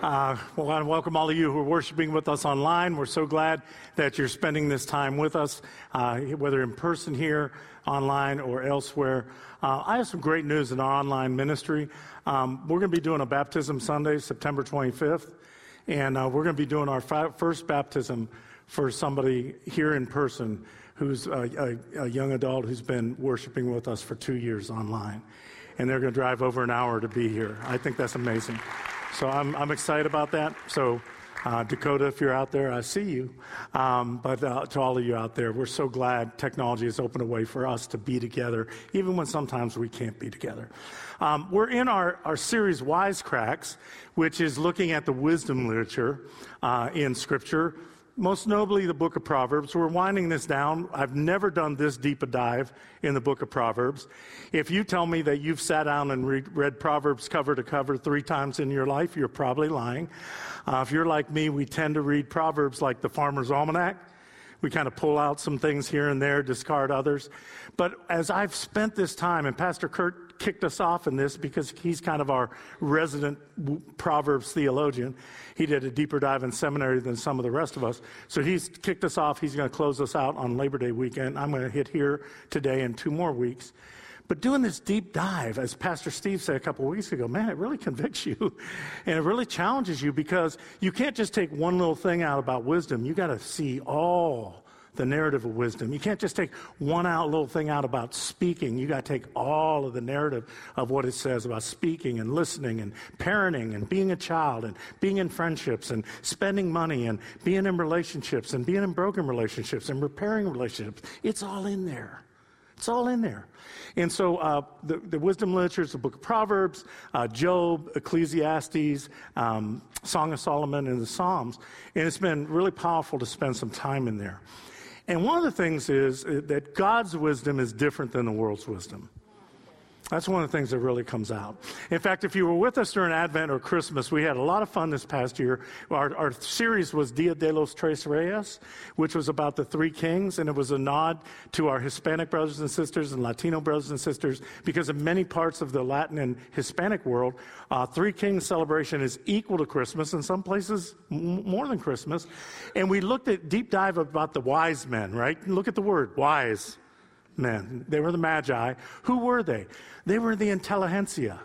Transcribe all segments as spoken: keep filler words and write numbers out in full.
Uh, well, I welcome all of you who are worshiping with us online. We're so glad that you're spending this time with us, uh, whether in person here, online, or elsewhere. Uh, I have some great news in our online ministry. Um, we're going to be doing a baptism Sunday, September twenty-fifth, and uh, we're going to be doing our fi- first baptism for somebody here in person who's a, a, a young adult who's been worshiping with us for two years online. And they're going to drive over an hour to be here. I think that's amazing. So I'm I'm excited about that. So uh, Dakota, if you're out there, I see you. Um, but uh, to all of you out there, we're so glad technology has opened a way for us to be together, even when sometimes we can't be together. Um, we're in our, our series Wisecracks, which is looking at the wisdom literature uh, in Scripture, most notably the book of Proverbs. We're winding this down. I've never done this deep a dive in the book of Proverbs. If you tell me that you've sat down and read, read Proverbs cover to cover three times in your life, you're probably lying. Uh, if you're like me, we tend to read Proverbs like the Farmer's Almanac. We kind of pull out some things here and there, discard others. But as I've spent this time, and Pastor Kurt kicked us off in this because he's kind of our resident Proverbs theologian. He did a deeper dive in seminary than some of the rest of us. So he's kicked us off. He's going to close us out on Labor Day weekend. I'm going to hit here today and two more weeks. But doing this deep dive, as Pastor Steve said a couple of weeks ago, man, it really convicts you and it really challenges you because you can't just take one little thing out about wisdom. You got to see all the narrative of wisdom. You can't just take one out little thing out about speaking. You got to take all of the narrative of what it says about speaking and listening and parenting and being a child and being in friendships and spending money and being in relationships and being in broken relationships and repairing relationships. It's all in there. It's all in there. And so uh, the, the wisdom literature is the book of Proverbs, uh, Job, Ecclesiastes, um, Song of Solomon, and the Psalms. And it's been really powerful to spend some time in there. And one of the things is that God's wisdom is different than the world's wisdom. That's one of the things that really comes out. In fact, if you were with us during Advent or Christmas, we had a lot of fun this past year. Our, our series was Dia de los Tres Reyes, which was about the three kings, and it was a nod to our Hispanic brothers and sisters and Latino brothers and sisters, because in many parts of the Latin and Hispanic world, uh, three kings celebration is equal to Christmas, in some places m- more than Christmas. And we looked at deep dive about the wise men, right? Look at the word, wise. Men. They were the Magi. Who were they? They were the intelligentsia.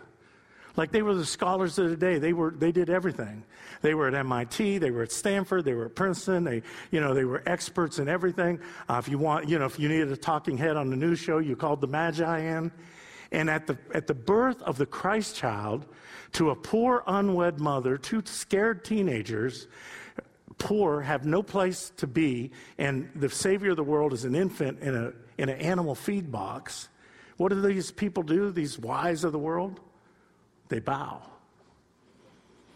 Like they were the scholars of the day. They were, they did everything. They were at M I T, they were at Stanford, they were at Princeton, they, you know, they were experts in everything. Uh, if you want, you know, if you needed a talking head on the news show, you called the Magi in. And at the, at the birth of the Christ child to a poor unwed mother, two scared teenagers, poor, have no place to be, and the Savior of the world is an infant in a in an animal feed box. What do these people do, these wise of the world? They bow.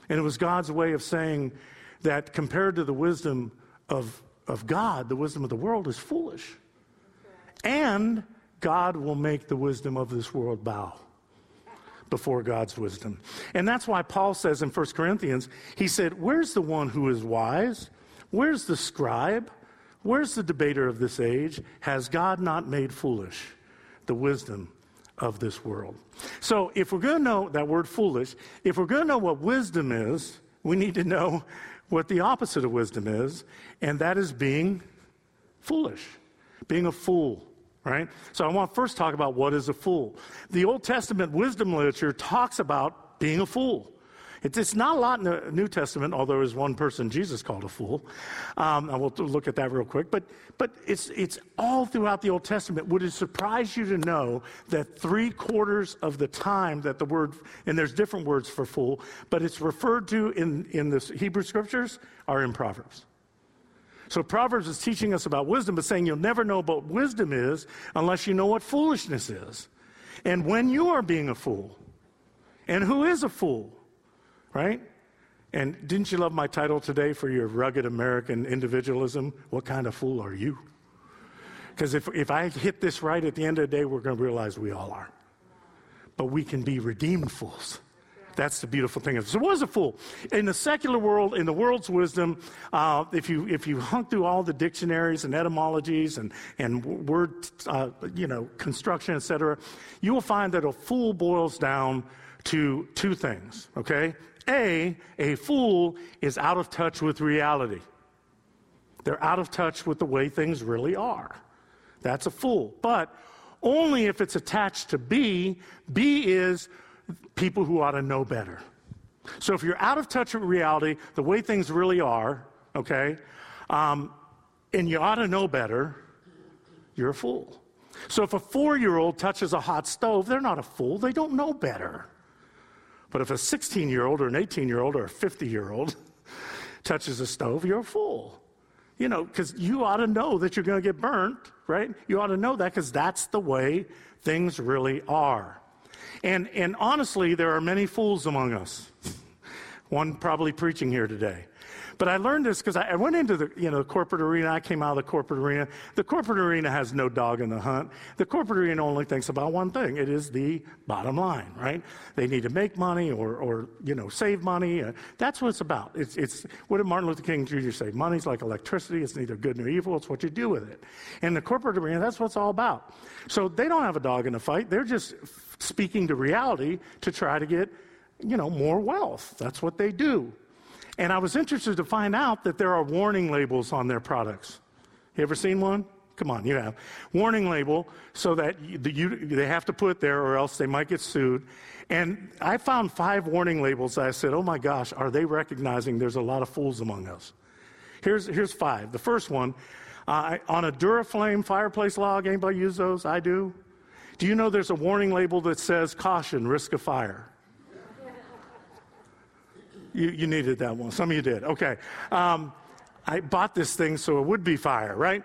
And it was God's way of saying that compared to the wisdom of, of God, the wisdom of the world is foolish. And God will make the wisdom of this world bow before God's wisdom. And that's why Paul says in First Corinthians, he said, where's the one who is wise? Where's the scribe? Where's the debater of this age? Has God not made foolish the wisdom of this world? So if we're going to know that word foolish, if we're going to know what wisdom is, we need to know what the opposite of wisdom is, and that is being foolish, being a fool. Right? So I want to first talk about what is a fool. The Old Testament wisdom literature talks about being a fool. It's not a lot in the New Testament, although there's one person Jesus called a fool. Um, and we'll look at that real quick. But but it's it's all throughout the Old Testament. Would it surprise you to know that three quarters of the time that the word, and there's different words for fool, but it's referred to in, in the Hebrew Scriptures, are in Proverbs. So Proverbs is teaching us about wisdom, but saying you'll never know what wisdom is unless you know what foolishness is. And when you are being a fool, and who is a fool, right? And didn't you love my title today for your rugged American individualism? What kind of fool are you? Because if, if I hit this right at the end of the day, we're going to realize we all are. But we can be redeemed fools. That's the beautiful thing. So what is a fool? In the secular world, in the world's wisdom, uh, if you if you hunt through all the dictionaries and etymologies and, and word, uh, you know, construction, et cetera, you will find that a fool boils down to two things, okay? A, a fool is out of touch with reality. They're out of touch with the way things really are. That's a fool. But only if it's attached to B. B is people who ought to know better. So if you're out of touch with reality, the way things really are, okay, um, and you ought to know better, you're a fool. So if a four-year-old touches a hot stove, they're not a fool. They don't know better. But if a sixteen-year-old or an eighteen-year-old or a fifty-year-old touches a stove, you're a fool. You know, because you ought to know that you're going to get burnt, right? You ought to know that because that's the way things really are. And and honestly, there are many fools among us. One probably preaching here today. But I learned this because I, I went into the you know corporate arena. I came out of the corporate arena. The corporate arena has no dog in the hunt. The corporate arena only thinks about one thing. It is the bottom line, right? They need to make money or or you know save money. Uh, that's what it's about. It's it's what did Martin Luther King Junior say? Money's like electricity. It's neither good nor evil. It's what you do with it. And the corporate arena, that's what it's all about. So they don't have a dog in the fight. They're just speaking to reality to try to get, you know, more wealth. That's what they do. And I was interested to find out that there are warning labels on their products. You ever seen one? Come on, you have. Warning label, so that the, you, they have to put it there or else they might get sued. And I found five warning labels. I said, oh my gosh, are they recognizing there's a lot of fools among us? Here's, here's five. The first one, uh, on a Duraflame fireplace log, anybody use those? I do. Do you know there's a warning label that says, caution, risk of fire? You, you needed that one. Some of you did. Okay. Um, I bought this thing so it would be fire, right?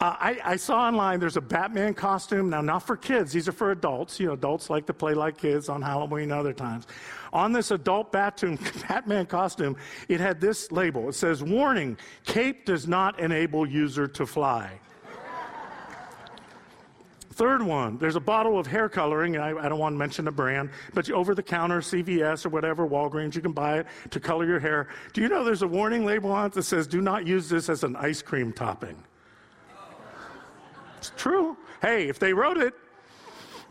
Uh, I, I saw online there's a Batman costume. Now, not for kids. These are for adults. You know, adults like to play like kids on Halloween and other times. On this adult Batman, Batman costume, it had this label. It says, warning, cape does not enable user to fly. Third one, there's a bottle of hair coloring, and I, I don't want to mention the brand, but you, over the counter, C V S or whatever, Walgreens, you can buy it to color your hair. Do you know there's a warning label on it that says, do not use this as an ice cream topping? It's true. Hey, if they wrote it,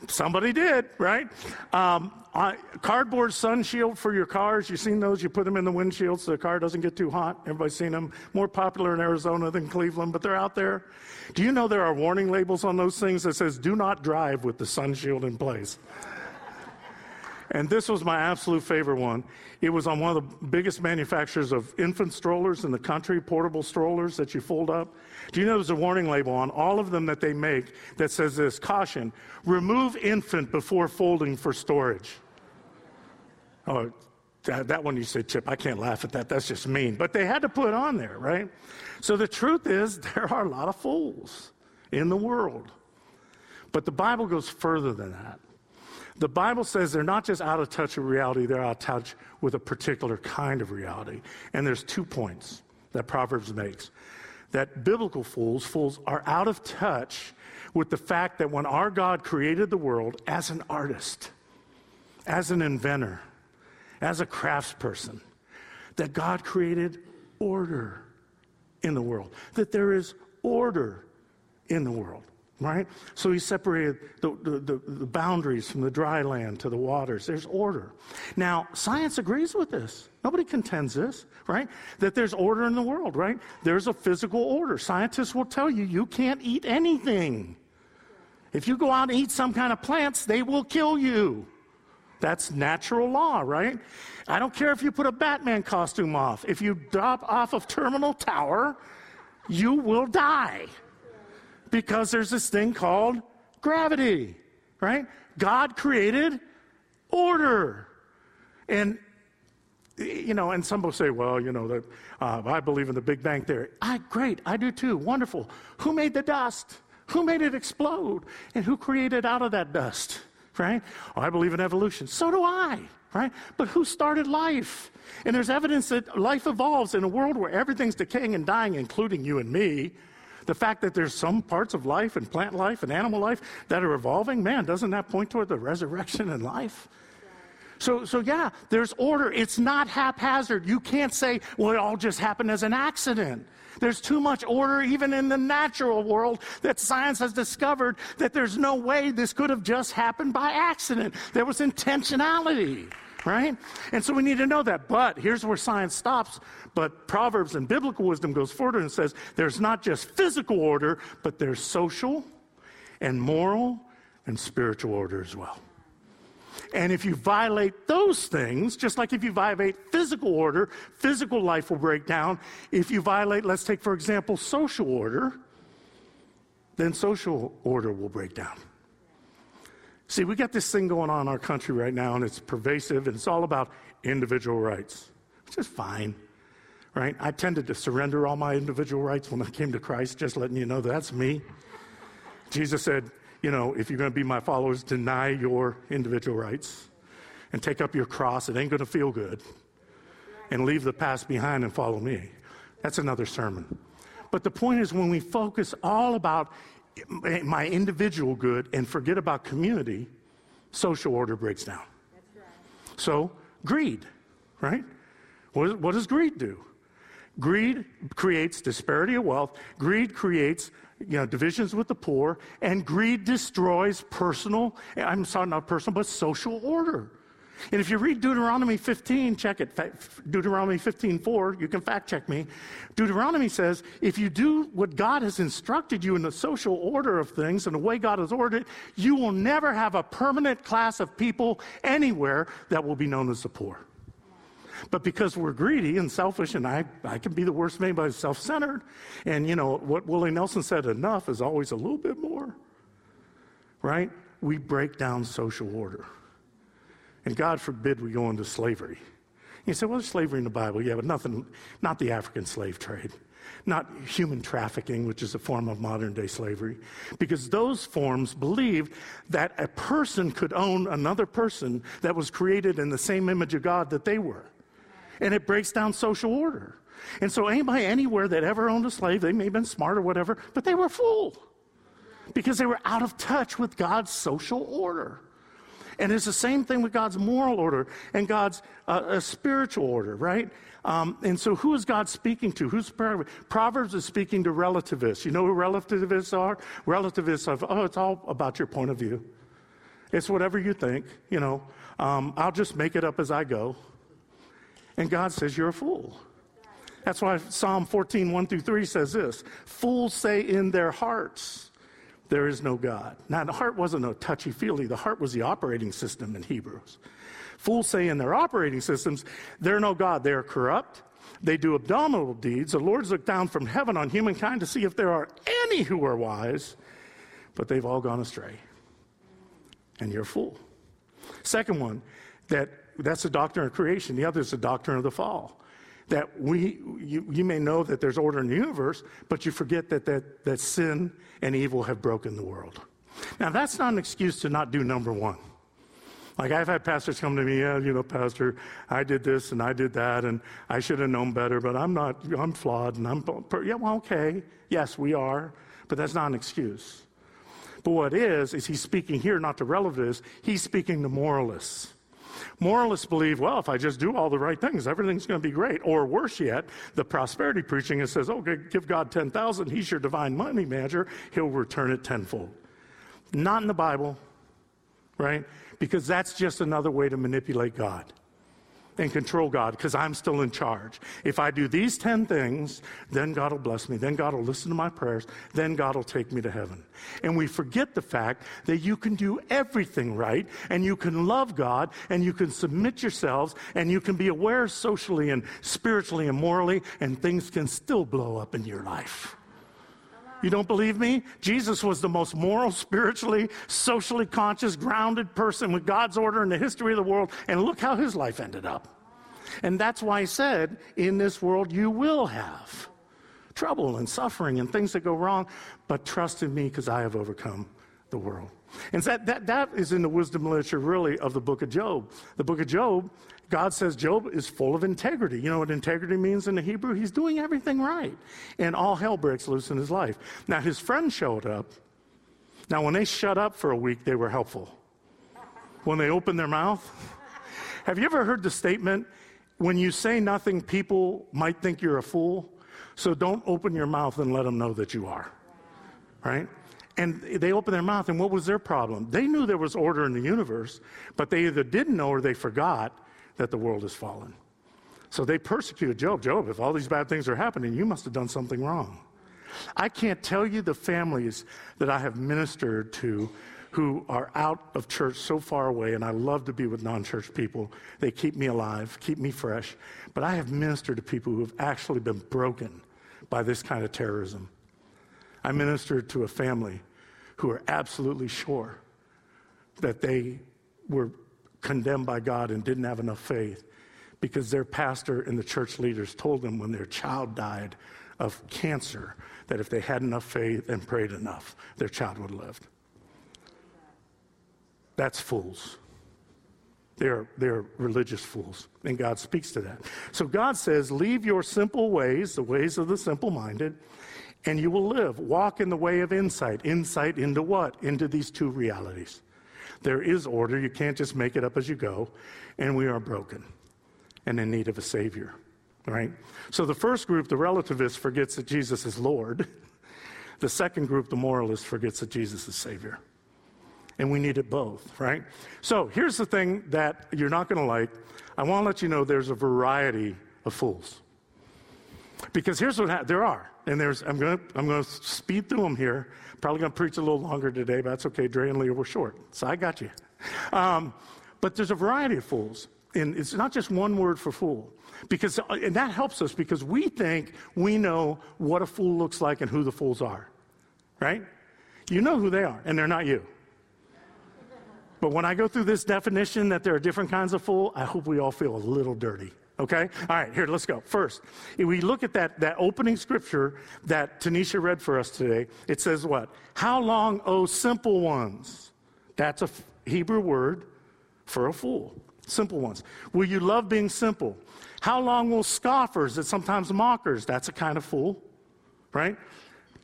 somebody did, right? Um, I, cardboard sunshield for your cars. You've seen those? You put them in the windshield so the car doesn't get too hot. Everybody's seen them. More popular in Arizona than Cleveland, but they're out there. Do you know there are warning labels on those things that says, do not drive with the sunshield in place? And this was my absolute favorite one. It was on one of the biggest manufacturers of infant strollers in the country, portable strollers that you fold up. Do you know there's a warning label on all of them that they make that says this, caution, remove infant before folding for storage? Oh, that, that one you said, Chip, I can't laugh at that. That's just mean. But they had to put it on there, right? So the truth is there are a lot of fools in the world. But the Bible goes further than that. The Bible says they're not just out of touch with reality, they're out of touch with a particular kind of reality. And there's two points that Proverbs makes. That biblical fools, fools are out of touch with the fact that when our God created the world as an artist, as an inventor, as a craftsperson, that God created order in the world, that there is order in the world. Right? So he separated the, the, the boundaries from the dry land to the waters. There's order. Now, science agrees with this. Nobody contends this, right? That there's order in the world, right? There's a physical order. Scientists will tell you, you can't eat anything. If you go out and eat some kind of plants, they will kill you. That's natural law, right? I don't care if you put a Batman costume off. If you drop off of Terminal Tower, you will die, because there's this thing called gravity, right? God created order. And, you know, and some will say, well, you know, that uh, I believe in the Big Bang Theory. I, great, I do too, wonderful. Who made the dust? Who made it explode? And who created out of that dust, right? Oh, I believe in evolution. So do I, right? But who started life? And there's evidence that life evolves in a world where everything's decaying and dying, including you and me. The fact that there's some parts of life and plant life and animal life that are evolving, man, doesn't that point toward the resurrection and life? So, so yeah, there's order. It's not haphazard. You can't say, well, it all just happened as an accident. There's too much order even in the natural world that science has discovered that there's no way this could have just happened by accident. There was intentionality, right? And so we need to know that. But here's where science stops. But Proverbs and biblical wisdom goes further and says there's not just physical order, but there's social and moral and spiritual order as well. And if you violate those things, just like if you violate physical order, physical life will break down. If you violate, let's take, for example, social order, then social order will break down. See, we got this thing going on in our country right now, and it's pervasive, and it's all about individual rights, which is fine, right? I tended to surrender all my individual rights when I came to Christ, just letting you know that's me. Jesus said, you know, if you're going to be my followers, deny your individual rights and take up your cross. It ain't going to feel good. And leave the past behind and follow me. That's another sermon. But the point is, when we focus all about my individual good and forget about community, social order breaks down. So greed, right? What, what does greed do? Greed creates disparity of wealth. Greed creates, you know, divisions with the poor, and greed destroys personal, I'm sorry, not personal, but social order. And if you read Deuteronomy fifteen, check it, Deuteronomy fifteen four, you can fact check me. Deuteronomy says, if you do what God has instructed you in the social order of things and the way God has ordered it, you will never have a permanent class of people anywhere that will be known as the poor. But because we're greedy and selfish, and I, I can be the worst man, but I'm self-centered. And, you know, what Willie Nelson said, enough is always a little bit more, right? We break down social order. And God forbid we go into slavery. You say, well, there's slavery in the Bible. Yeah, but nothing, not the African slave trade, not human trafficking, which is a form of modern-day slavery, because those forms believed that a person could own another person that was created in the same image of God that they were. And it breaks down social order. And so anybody anywhere that ever owned a slave, they may have been smart or whatever, but they were a fool because they were out of touch with God's social order. And it's the same thing with God's moral order and God's uh, uh, spiritual order, right? Um, and so who is God speaking to? Who's Proverbs is speaking to relativists. You know who relativists are? Relativists are, oh, it's all about your point of view. It's whatever you think, you know. Um, I'll just make it up as I go. And God says, you're a fool. That's why Psalm fourteen, one through three says this, fools say in their hearts, there is no God. Now, the heart wasn't a touchy-feely. The heart was the operating system in Hebrews. Fools say in their operating systems, there are no God. They are corrupt. They do abominable deeds. The Lord's looked down from heaven on humankind to see if there are any who are wise, but they've all gone astray. And you're a fool. Second one, that That's the doctrine of creation. The other is the doctrine of the fall. That we, you, you may know that there's order in the universe, but you forget that, that that sin and evil have broken the world. Now, that's not an excuse to not do number one. Like, I've had pastors come to me, yeah, you know, Pastor, I did this and I did that, and I should have known better, but I'm not, I'm flawed, and I'm, yeah, well, okay, yes, we are, but that's not an excuse. But what is, is he's speaking here not to relativists, he's speaking to moralists. Moralists believe, well, if I just do all the right things, everything's going to be great. Or worse yet, the prosperity preaching, it says, oh, give God ten thousand. He's your divine money manager. He'll return it tenfold. Not in the Bible, right? Because that's just another way to manipulate God. and control God, because I'm still in charge. If I do these ten things, then God will bless me. Then God will listen to my prayers. Then God will take me to heaven. And we forget the fact that you can do everything right, and you can love God, and you can submit yourselves, and you can be aware socially and spiritually and morally, and things can still blow up in your life. You don't believe me? Jesus was the most moral, spiritually, socially conscious, grounded person with God's order in the history of the world, and look how his life ended up. And that's why he said, in this world you will have trouble and suffering and things that go wrong, but trust in me because I have overcome the world. And that, that, that is in the wisdom literature, really, of the book of Job. The book of Job, God says Job is full of integrity. You know what integrity means in the Hebrew? He's doing everything right. And all hell breaks loose in his life. Now, his friends showed up. Now, when they shut up for a week, they were helpful. When they opened their mouth. Have you ever heard the statement, when you say nothing, people might think you're a fool, so don't open your mouth and let them know that you are, right? And they opened their mouth, and what was their problem? They knew there was order in the universe, but they either didn't know or they forgot that the world has fallen. So they persecuted Job. Job, if all these bad things are happening, you must have done something wrong. I can't tell you the families that I have ministered to who are out of church so far away, and I love to be with non-church people. They keep me alive, keep me fresh. But I have ministered to people who have actually been broken by this kind of terrorism. I ministered to a family who are absolutely sure that they were condemned by God and didn't have enough faith because their pastor and the church leaders told them when their child died of cancer that if they had enough faith and prayed enough, their child would have lived. That's fools. They're, they're religious fools, and God speaks to that. So God says, leave your simple ways, the ways of the simple-minded, and you will live. Walk in the way of insight. Insight into what? Into these two realities. There is order. You can't just make it up as you go. And we are broken and in need of a Savior, right? So the first group, the relativist, forgets that Jesus is Lord. The second group, the moralist, forgets that Jesus is Savior. And we need it both, right? So here's the thing that you're not going to like. I want to let you know there's a variety of fools. Because here's what ha- there are. And there's, I'm going to I'm going to speed through them here. Probably going to preach a little longer today, but that's okay. Dre and Leah were short, so I got you. Um, but there's a variety of fools. And it's not just one word for fool. Because, and that helps us because we think we know what a fool looks like and who the fools are, right? You know who they are, and they're not you. But when I go through this definition that there are different kinds of fool, I hope we all feel a little dirty. Okay? All right, here, let's go. First, if we look at that, that opening scripture that Tanisha read for us today, it says what? How long, O simple ones? That's a f- Hebrew word for a fool. Simple ones. Will you love being simple? How long will scoffers, and sometimes mockers, that's a kind of fool, right?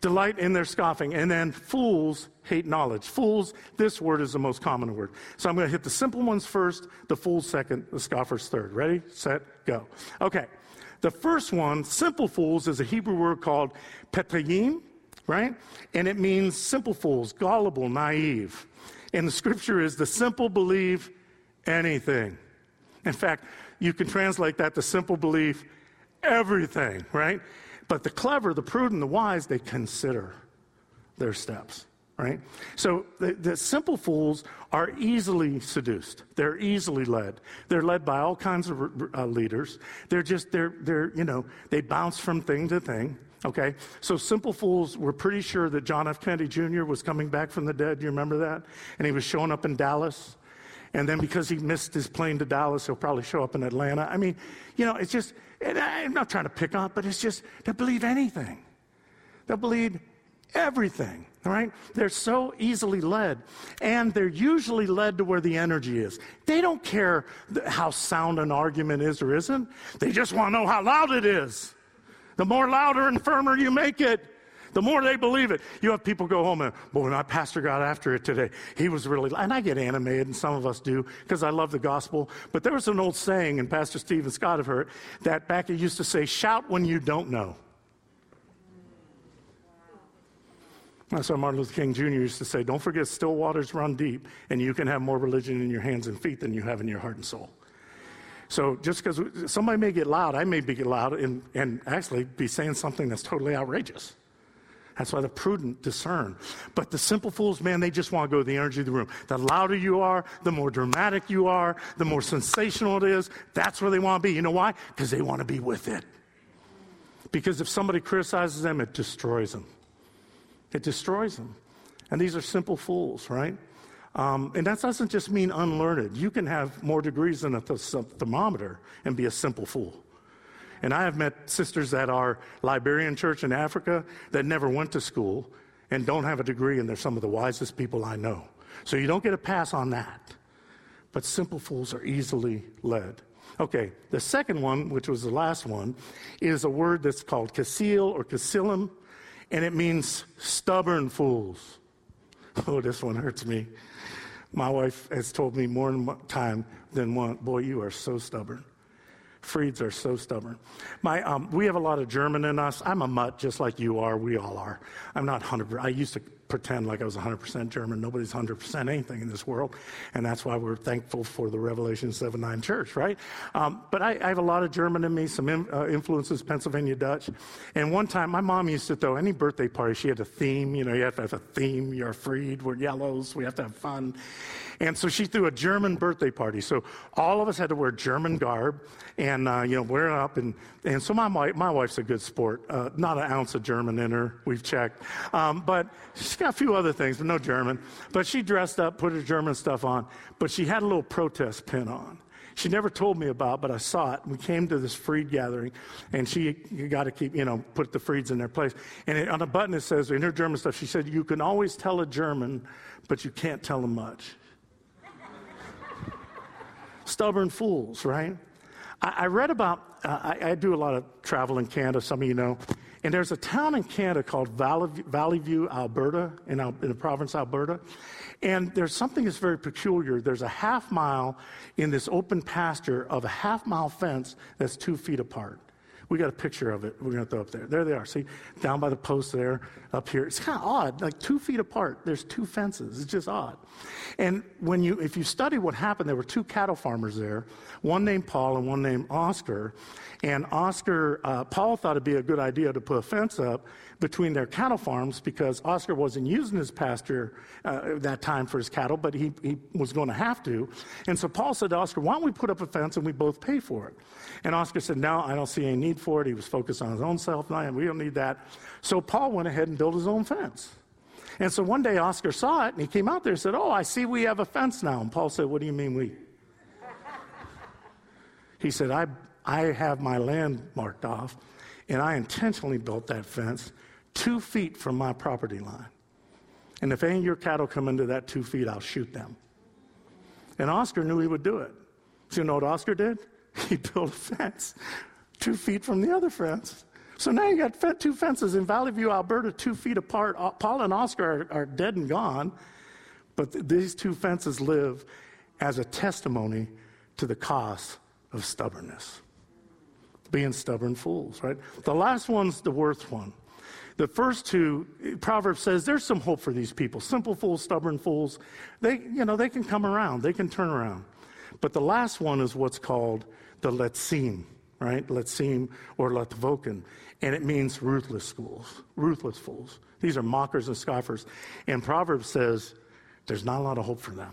Delight in their scoffing. And then fools hate knowledge. Fools, this word is the most common word. So I'm going to hit the simple ones first, the fools second, the scoffers third. Ready, set, go. Okay. The first one, simple fools, is a Hebrew word called petayim, right? And it means simple fools, gullible, naive. And the scripture is the simple believe anything. In fact, you can translate that to simple believe everything, right? But the clever, the prudent, the wise, they consider their steps, right? So the, the simple fools are easily seduced. They're easily led. They're led by all kinds of uh, leaders. They're just, they're, they're, you know, they bounce from thing to thing, okay? So simple fools were pretty sure that John F. Kennedy Junior was coming back from the dead. You remember that? And he was showing up in Dallas. And then because he missed his plane to Dallas, he'll probably show up in Atlanta. I mean, you know, it's just, and I'm not trying to pick on, but it's just, they'll believe anything. They'll believe everything, all right? They're so easily led, and they're usually led to where the energy is. They don't care how sound an argument is or isn't. They just want to know how loud it is. The more louder and firmer you make it, the more they believe it. You have people go home and, boy, my pastor got after it today. He was really, and I get animated, and some of us do, because I love the gospel. But there was an old saying, and Pastor Steve and Scott have heard, that back it used to say, shout when you don't know. That's why Martin Luther King Junior used to say, don't forget, still waters run deep, and you can have more religion in your hands and feet than you have in your heart and soul. So just because somebody may get loud, I may get loud and, and actually be saying something that's totally outrageous. That's why the prudent discern. But the simple fools, man, they just want to go to the energy of the room. The louder you are, the more dramatic you are, the more sensational it is. That's where they want to be. You know why? Because they want to be with it. Because if somebody criticizes them, it destroys them. It destroys them. And these are simple fools, right? Um, and that doesn't just mean unlearned. You can have more degrees than a th- thermometer and be a simple fool. And I have met sisters at our Liberian church in Africa that never went to school and don't have a degree, and they're some of the wisest people I know. So you don't get a pass on that. But simple fools are easily led. Okay, the second one, which was the last one, is a word that's called kasil or kasilim, and it means stubborn fools. Oh, this one hurts me. My wife has told me more time than one, boy, you are so stubborn. Freeds are so stubborn. My, um, we have a lot of German in us. I'm a mutt, just like you are. We all are. I'm not one hundred percent. I used to pretend like I was one hundred percent German. Nobody's one hundred percent anything in this world, and that's why we're thankful for the Revelation seven nine church, right? Um, but I, I have a lot of German in me, some in, uh, influences, Pennsylvania Dutch. And one time, my mom used to throw any birthday party. She had a theme. You know, you have to have a theme. You're freed. We're yellows. We have to have fun. And so she threw a German birthday party. So all of us had to wear German garb and, uh, you know, wear it up. And, and so my, my wife's a good sport. Uh, not an ounce of German in her. We've checked. Um, but she's got a few other things, but no German. But she dressed up, put her German stuff on. But she had a little protest pin on. She never told me about, but I saw it. We came to this Freed gathering, and she, you got to keep, you know, put the Freeds in their place. And it, on a button it says, in her German stuff, she said, you can always tell a German, but you can't tell them much. Stubborn fools, right? I, I read about, uh, I, I do a lot of travel in Canada, some of you know, and there's a town in Canada called Valley, Valley View, Alberta, in, in the province of Alberta, and there's something that's very peculiar. There's a half mile in this open pasture of a half mile fence that's two feet apart. We got a picture of it. We're going to throw up there. There they are. See, down by the post there, up here. It's kind of odd, like two feet apart. There's two fences. It's just odd. And when you, if you study what happened, there were two cattle farmers there, one named Paul and one named Oscar. And Oscar, uh, Paul thought it'd be a good idea to put a fence up between their cattle farms because Oscar wasn't using his pasture uh, that time for his cattle, but he, he was going to have to. And so Paul said to Oscar, why don't we put up a fence and we both pay for it? And Oscar said, no, I don't see any need for it. He was focused on his own self. No, we don't need that. So Paul went ahead and built his own fence. And so one day Oscar saw it and he came out there and said, oh, I see we have a fence now. And Paul said, what do you mean we? He said, I, I have my land marked off and I intentionally built that fence two feet from my property line. And if any of your cattle come into that two feet, I'll shoot them. And Oscar knew he would do it. So you know what Oscar did? He built a fence two feet from the other fence. So now you got two fences in Valley View, Alberta, two feet apart. Paul and Oscar are, are dead and gone, but th- these two fences live as a testimony to the cost of stubbornness. Being stubborn fools, right? The last one's the worst one. The first two, Proverbs says, there's some hope for these people. Simple fools, stubborn fools. They, you know, they can come around. They can turn around. But the last one is what's called the letzim, right? Letzim or letvoken. And it means ruthless fools. Ruthless fools. These are mockers and scoffers. And Proverbs says, there's not a lot of hope for them.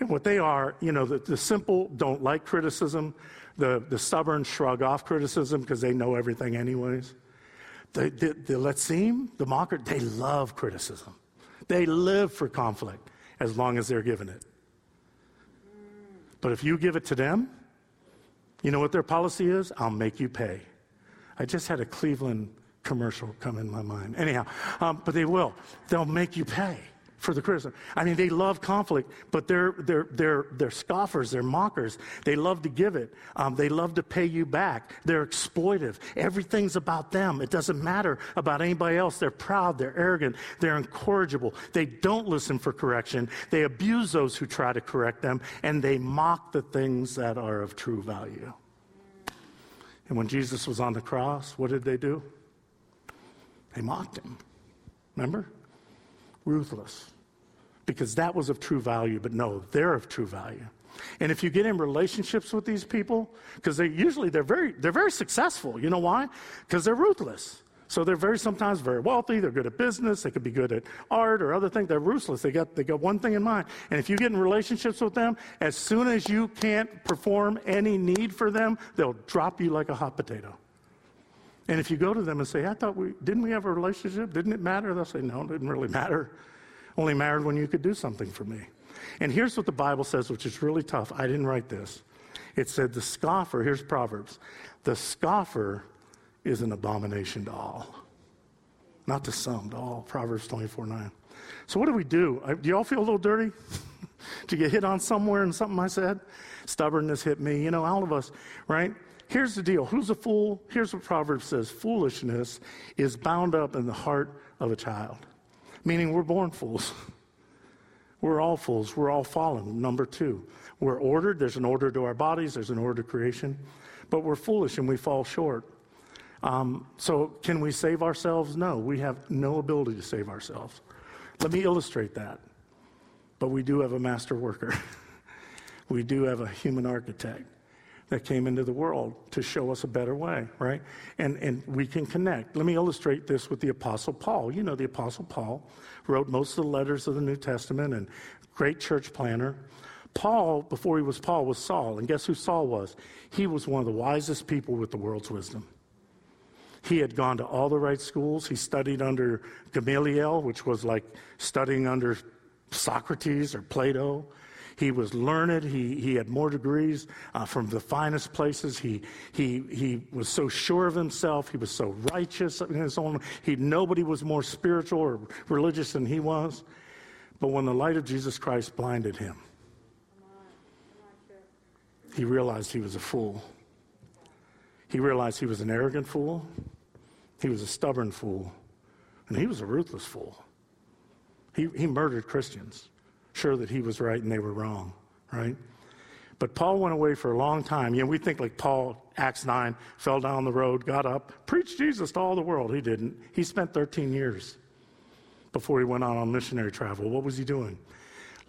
And what they are, you know, the, the simple don't like criticism. The, the stubborn shrug off criticism because they know everything anyways. The, the, the letzim, the mocker, they love criticism. They live for conflict as long as they're given it. But if you give it to them, you know what their policy is? I'll make you pay. I just had a Cleveland commercial come in my mind. Anyhow, um, but they will. They'll make you pay for the criticism. I mean, they love conflict, but they're they're they're they're scoffers, they're mockers. They love to give it. Um, they love to pay you back. They're exploitive. Everything's about them. It doesn't matter about anybody else. They're proud. They're arrogant. They're incorrigible. They don't listen for correction. They abuse those who try to correct them, and they mock the things that are of true value. And when Jesus was on the cross, what did they do? They mocked him. Remember? Ruthless, because that was of true value, but no, they're of true value. And if you get in relationships with these people, because they usually they're very they're very successful. You know why? Because they're ruthless. So they're very sometimes very wealthy. They're good at business. They could be good at art or other things. They're ruthless. They got they got one thing in mind. And if you get in relationships with them, as soon as you can't perform any need for them, they'll drop you like a hot potato. And if you go to them and say, "I thought we didn't we have a relationship? Didn't it matter?" They'll say, "No, it didn't really matter. Only mattered when you could do something for me." And here's what the Bible says, which is really tough. I didn't write this. It said the scoffer, here's Proverbs, the scoffer is an abomination to all. Not to some, to all. Proverbs twenty-four nine. So what do we do? I, do y'all feel a little dirty? Did you get hit on somewhere and something I said? Stubbornness hit me. You know, all of us, right? Here's the deal. Who's a fool? Here's what Proverbs says. Foolishness is bound up in the heart of a child. Meaning we're born fools. We're all fools. We're all fallen. Number two, we're ordered. There's an order to our bodies. There's an order to creation. But we're foolish and we fall short. Um, so can we save ourselves? No. We have no ability to save ourselves. Let me illustrate that. But we do have a master worker. We do have a human architect that came into the world to show us a better way, right? And and we can connect. Let me illustrate this with the Apostle Paul. You know, the Apostle Paul wrote most of the letters of the New Testament and great church planner. Paul, before he was Paul, was Saul. And guess who Saul was? He was one of the wisest people with the world's wisdom. He had gone to all the right schools. He studied under Gamaliel, which was like studying under Socrates or Plato. He was learned. He he had more degrees uh, from the finest places. He he he was so sure of himself. He was so righteous in his own. He nobody was more spiritual or religious than he was. But when the light of Jesus Christ blinded him, he realized he was a fool. He realized he was an arrogant fool. He was a stubborn fool, and he was a ruthless fool. He he murdered Christians. Sure that he was right and they were wrong, right? But Paul went away for a long time. You know, we think like Paul, Acts nine, fell down the road, got up, preached Jesus to all the world. He didn't. He spent thirteen years before he went out on missionary travel. What was he doing?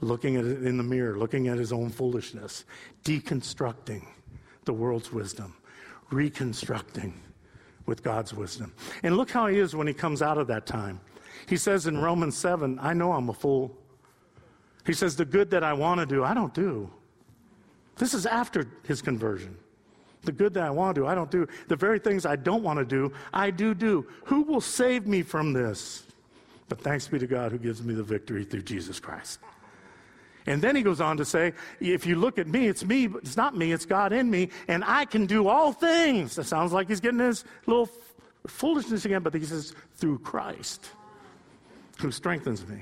Looking at it in the mirror, looking at his own foolishness, deconstructing the world's wisdom, reconstructing with God's wisdom. And look how he is when he comes out of that time. He says in Romans seven, I know I'm a fool. He says, the good that I want to do, I don't do. This is after his conversion. The good that I want to do, I don't do. The very things I don't want to do, I do do. Who will save me from this? But thanks be to God who gives me the victory through Jesus Christ. And then he goes on to say, if you look at me, it's me, but it's not me, it's God in me, and I can do all things. That sounds like he's getting his little f- foolishness again, but he says, through Christ, who strengthens me.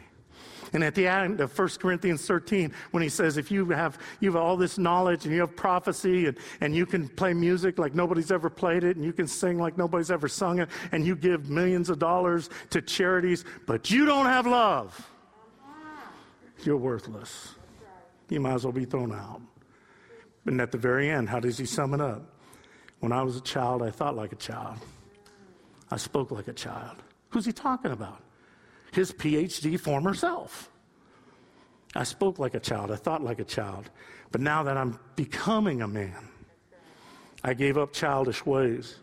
And at the end of First Corinthians thirteen, when he says, if you have you have all this knowledge and you have prophecy and, and you can play music like nobody's ever played it and you can sing like nobody's ever sung it and you give millions of dollars to charities, but you don't have love, you're worthless. You might as well be thrown out. And at the very end, how does he sum it up? When I was a child, I thought like a child. I spoke like a child. Who's he talking about? His P H D former self. I spoke like a child. I thought like a child. But now that I'm becoming a man, I gave up childish ways.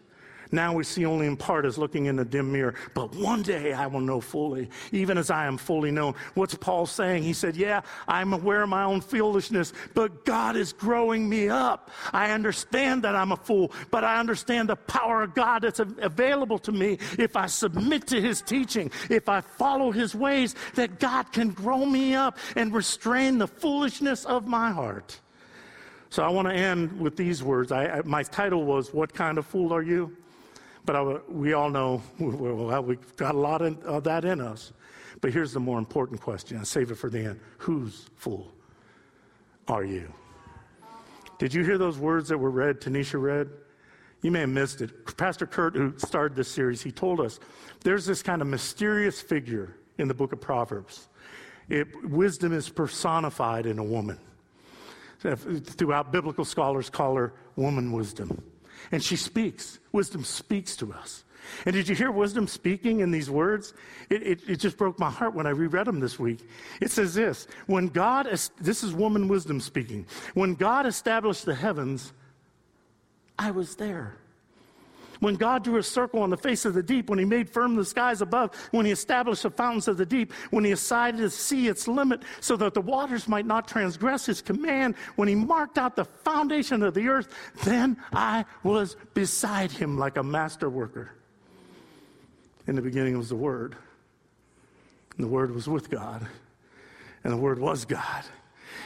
Now we see only in part as looking in the dim mirror. But one day I will know fully, even as I am fully known. What's Paul saying? He said, yeah, I'm aware of my own foolishness, but God is growing me up. I understand that I'm a fool, but I understand the power of God that's available to me if I submit to his teaching, if I follow his ways, that God can grow me up and restrain the foolishness of my heart. So I want to end with these words. I, I, my title was, What Kind of Fool Are You? But I, we all know we've got a lot of that in us. But here's the more important question. I'll save it for the end. Whose fool are you? Did you hear those words that were read, Tanisha read? You may have missed it. Pastor Kurt, who started this series, he told us there's this kind of mysterious figure in the book of Proverbs. It, wisdom is personified in a woman. Throughout, biblical scholars call her woman wisdom. And she speaks. Wisdom speaks to us. And did you hear wisdom speaking in these words? It, it, it just broke my heart when I reread them this week. It says this, when God, this is woman wisdom speaking, when God established the heavens, I was there. When God drew a circle on the face of the deep, when he made firm the skies above, when he established the fountains of the deep, when he decided to see its limit so that the waters might not transgress his command, when he marked out the foundation of the earth, then I was beside him like a master worker. In the beginning was the Word, and the Word was with God, and the Word was God.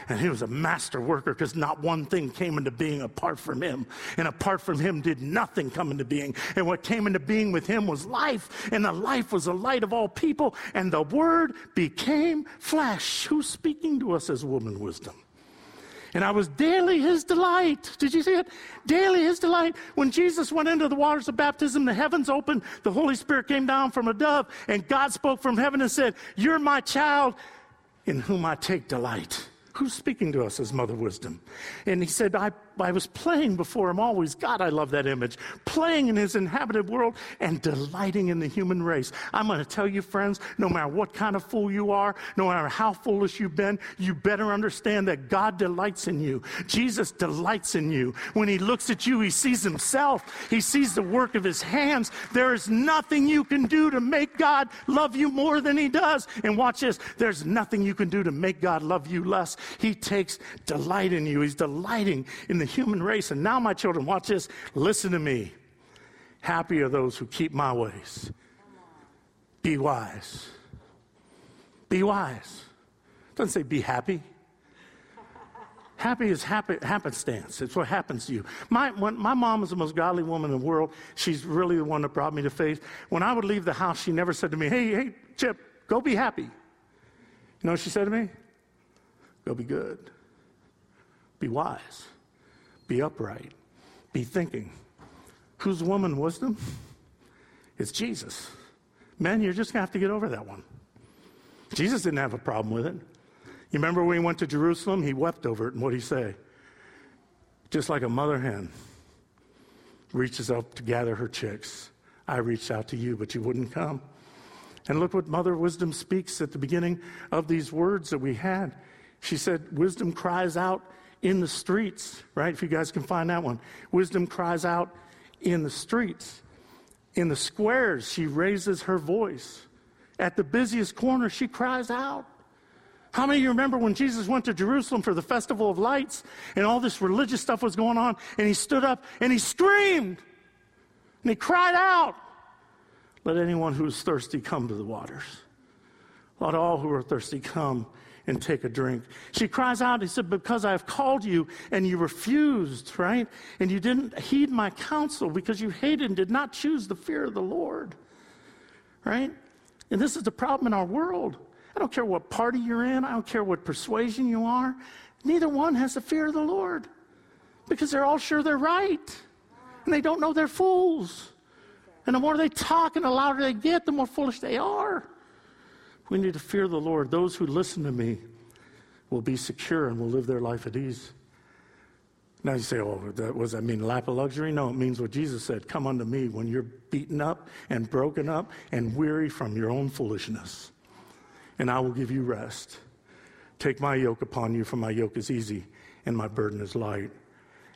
And he was a master worker because not one thing came into being apart from him. And apart from him did nothing come into being. And what came into being with him was life. And the life was the light of all people. And the Word became flesh. Who's speaking to us as woman wisdom? And I was daily his delight. Did you see it? Daily his delight. When Jesus went into the waters of baptism, the heavens opened. The Holy Spirit came down from a dove. And God spoke from heaven and said, "You're my child in whom I take delight." Who's speaking to us as Mother Wisdom? And he said, I, I was playing before him always. God, I love that image. Playing in his inhabited world and delighting in the human race. I'm going to tell you, friends, no matter what kind of fool you are, no matter how foolish you've been, you better understand that God delights in you. Jesus delights in you. When he looks at you, he sees himself. He sees the work of his hands. There is nothing you can do to make God love you more than he does. And watch this. There's nothing you can do to make God love you less. He takes delight in you. He's delighting in the human race. And now, my children, watch this. Listen to me. Happy are those who keep my ways. Be wise. Be wise. It doesn't say be happy. Happy is happy, happenstance. It's what happens to you. My when, my mom was the most godly woman in the world. She's really the one that brought me to faith. When I would leave the house, she never said to me, hey, hey, Chip, go be happy. You know what she said to me? Go be good, be wise, be upright, be thinking. Who's woman wisdom? It's Jesus. Men, you're just going to have to get over that one. Jesus didn't have a problem with it. You remember when he went to Jerusalem, he wept over it, and what did he say? Just like a mother hen reaches up to gather her chicks, I reached out to you, but you wouldn't come. And look what Mother Wisdom speaks at the beginning of these words that we had. She said, wisdom cries out in the streets, right? If you guys can find that one. Wisdom cries out in the streets. In the squares, she raises her voice. At the busiest corner, she cries out. How many of you remember when Jesus went to Jerusalem for the Festival of Lights and all this religious stuff was going on, and he stood up and he screamed and he cried out, let anyone who is thirsty come to the waters. Let all who are thirsty come and take a drink. She cries out, he said, because I have called you and you refused, right? And you didn't heed my counsel because you hated and did not choose the fear of the Lord, right? And this is the problem in our world. I don't care what party you're in. I don't care what persuasion you are. Neither one has the fear of the Lord because they're all sure they're right and they don't know they're fools. And the more they talk and the louder they get, the more foolish they are. We need to fear the Lord. Those who listen to me will be secure and will live their life at ease. Now you say, oh, that, what does that mean? Lap of luxury? No, it means what Jesus said. Come unto me when you're beaten up and broken up and weary from your own foolishness, and I will give you rest. Take my yoke upon you, for my yoke is easy and my burden is light.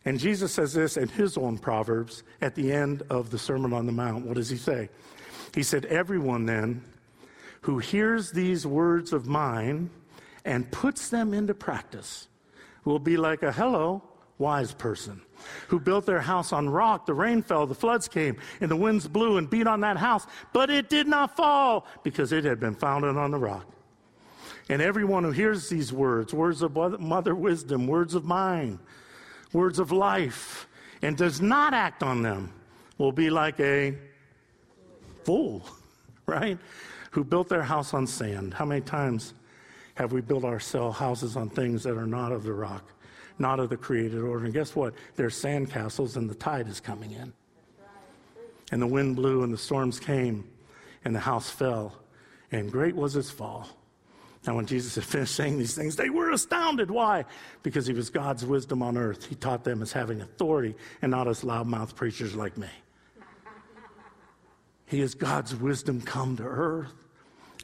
And Jesus says this in his own Proverbs at the end of the Sermon on the Mount. What does he say? He said, everyone then who hears these words of mine and puts them into practice will be like a hello, wise person who built their house on rock. The rain fell, the floods came, and the winds blew and beat on that house, but it did not fall because it had been founded on the rock. And everyone who hears these words, words of Mother Wisdom, words of mine, words of life, and does not act on them will be like a fool, right? Who built their house on sand. How many times have we built our houses on things that are not of the rock, not of the created order? And guess what? There's sand castles and the tide is coming in. And the wind blew and the storms came and the house fell, and great was its fall. Now, when Jesus had finished saying these things, they were astounded. Why? Because he was God's wisdom on earth. He taught them as having authority and not as loudmouth preachers like me. He is God's wisdom come to earth.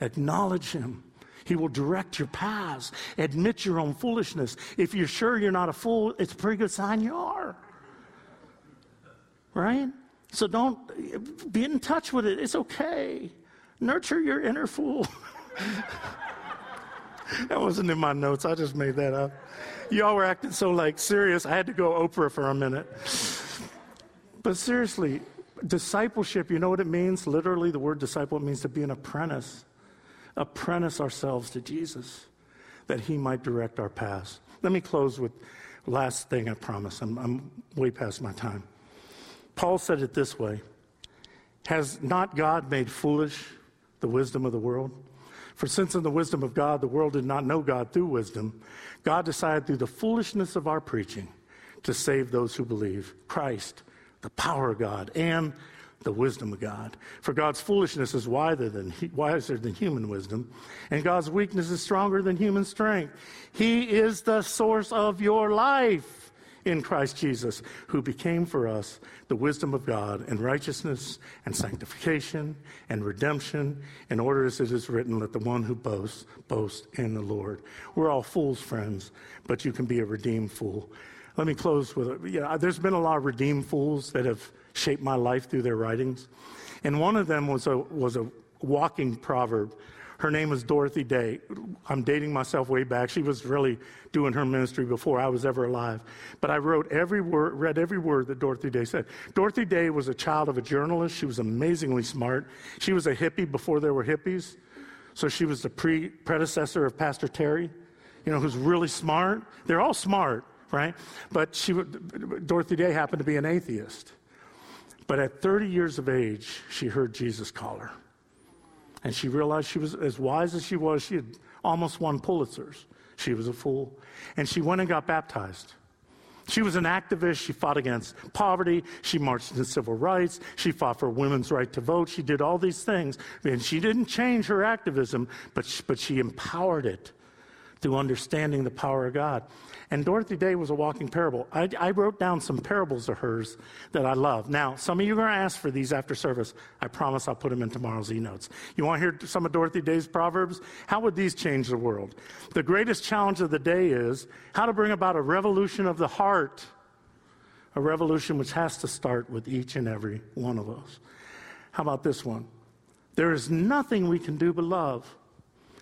Acknowledge him. He will direct your paths. Admit your own foolishness. If you're sure you're not a fool, it's a pretty good sign you are. Right? So don't be in touch with it. It's okay. Nurture your inner fool. That wasn't in my notes. I just made that up. Y'all were acting so like serious. I had to go Oprah for a minute. But seriously, discipleship, you know what it means? Literally, the word disciple, it means to be an apprentice. Apprentice ourselves to Jesus, that he might direct our paths. Let me close with last thing, I promise. I'm, I'm way past my time. Paul said it this way, has not God made foolish the wisdom of the world? For since in the wisdom of God, the world did not know God through wisdom, God decided through the foolishness of our preaching to save those who believe. Christ, the power of God, and the wisdom of God. For God's foolishness is wiser than, wiser than human wisdom, and God's weakness is stronger than human strength. He is the source of your life in Christ Jesus, who became for us the wisdom of God and righteousness and sanctification and redemption, in order as it is written, let the one who boasts, boast in the Lord. We're all fools, friends, but you can be a redeemed fool. Let me close with, you know, there's been a lot of redeemed fools that have shaped my life through their writings. And one of them was a was a walking proverb. Her name was Dorothy Day. I'm dating myself way back. She was really doing her ministry before I was ever alive. But I wrote every word, read every word that Dorothy Day said. Dorothy Day was a child of a journalist. She was amazingly smart. She was a hippie before there were hippies. So she was the pre predecessor of Pastor Terry, you know, who's really smart. They're all smart, right? But she Dorothy Day happened to be an atheist. But at thirty years of age, she heard Jesus call her. And she realized she was, as wise as she was, she had almost won Pulitzers. She was a fool. And she went and got baptized. She was an activist. She fought against poverty. She marched in civil rights. She fought for women's right to vote. She did all these things. And she didn't change her activism, but she, but she empowered it through understanding the power of God. And Dorothy Day was a walking parable. I, I wrote down some parables of hers that I love. Now, some of you are going to ask for these after service. I promise I'll put them in tomorrow's e-notes. You want to hear some of Dorothy Day's proverbs? How would these change the world? The greatest challenge of the day is how to bring about a revolution of the heart, a revolution which has to start with each and every one of us. How about this one? There is nothing we can do but love.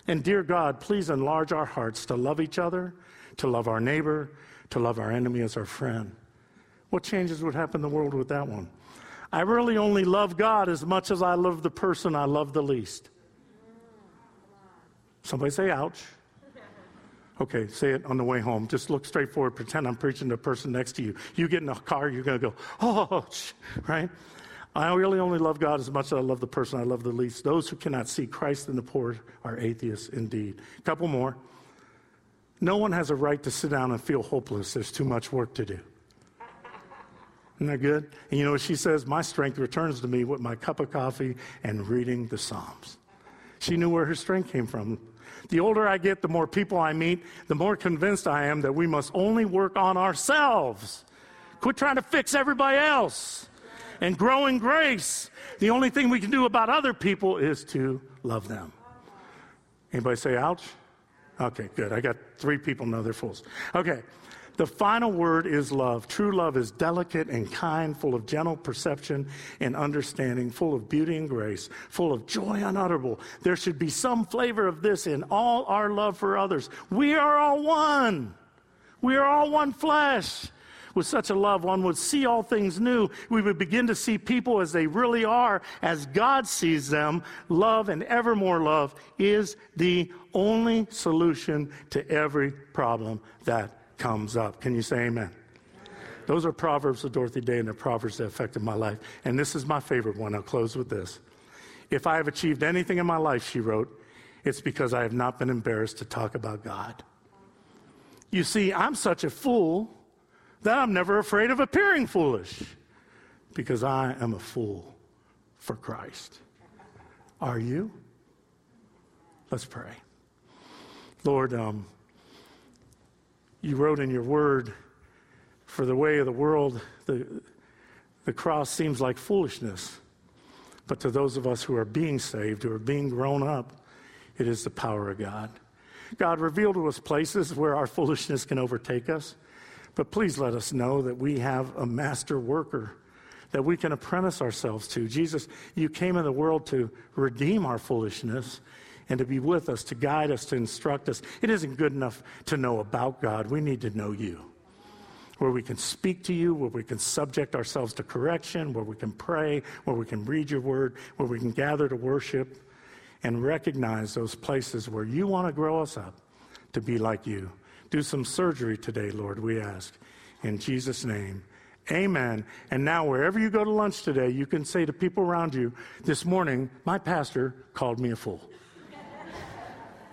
And dear God, please enlarge our hearts to love each other, to love our neighbor, to love our enemy as our friend. What changes would happen in the world with that one? I really only love God as much as I love the person I love the least. Somebody say, ouch. Okay, say it on the way home. Just look straight forward. Pretend I'm preaching to the person next to you. You get in a car, you're going to go, oh, right? I really only love God as much as I love the person I love the least. Those who cannot see Christ in the poor are atheists indeed. A couple more. No one has a right to sit down and feel hopeless. There's too much work to do. Isn't that good? And you know what she says? My strength returns to me with my cup of coffee and reading the Psalms. She knew where her strength came from. The older I get, the more people I meet, the more convinced I am that we must only work on ourselves. Quit trying to fix everybody else. And grow in grace. The only thing we can do about other people is to love them. Anybody say ouch? Okay, good. I got three people know they're fools. Okay. The final word is love. True love is delicate and kind, full of gentle perception and understanding, full of beauty and grace, full of joy unutterable. There should be some flavor of this in all our love for others. We are all one. We are all one flesh. With such a love, one would see all things new. We would begin to see people as they really are, as God sees them. Love and evermore love is the only solution to every problem that comes up. Can you say amen? Amen. Those are Proverbs of Dorothy Day, and the Proverbs that affected my life. And this is my favorite one. I'll close with this. If I have achieved anything in my life, she wrote, it's because I have not been embarrassed to talk about God. You see, I'm such a fool that I'm never afraid of appearing foolish, because I am a fool for Christ. Are you? Let's pray. Lord, um, you wrote in your word, for the way of the world, the, the cross seems like foolishness. But to those of us who are being saved, who are being grown up, it is the power of God. God, revealed to us places where our foolishness can overtake us, but please let us know that we have a master worker that we can apprentice ourselves to. Jesus, you came in the world to redeem our foolishness and to be with us, to guide us, to instruct us. It isn't good enough to know about God. We need to know you, where we can speak to you, where we can subject ourselves to correction, where we can pray, where we can read your word, where we can gather to worship and recognize those places where you want to grow us up to be like you. Do some surgery today, Lord, we ask. In Jesus' name, amen. And now wherever you go to lunch today, you can say to people around you, this morning, my pastor called me a fool.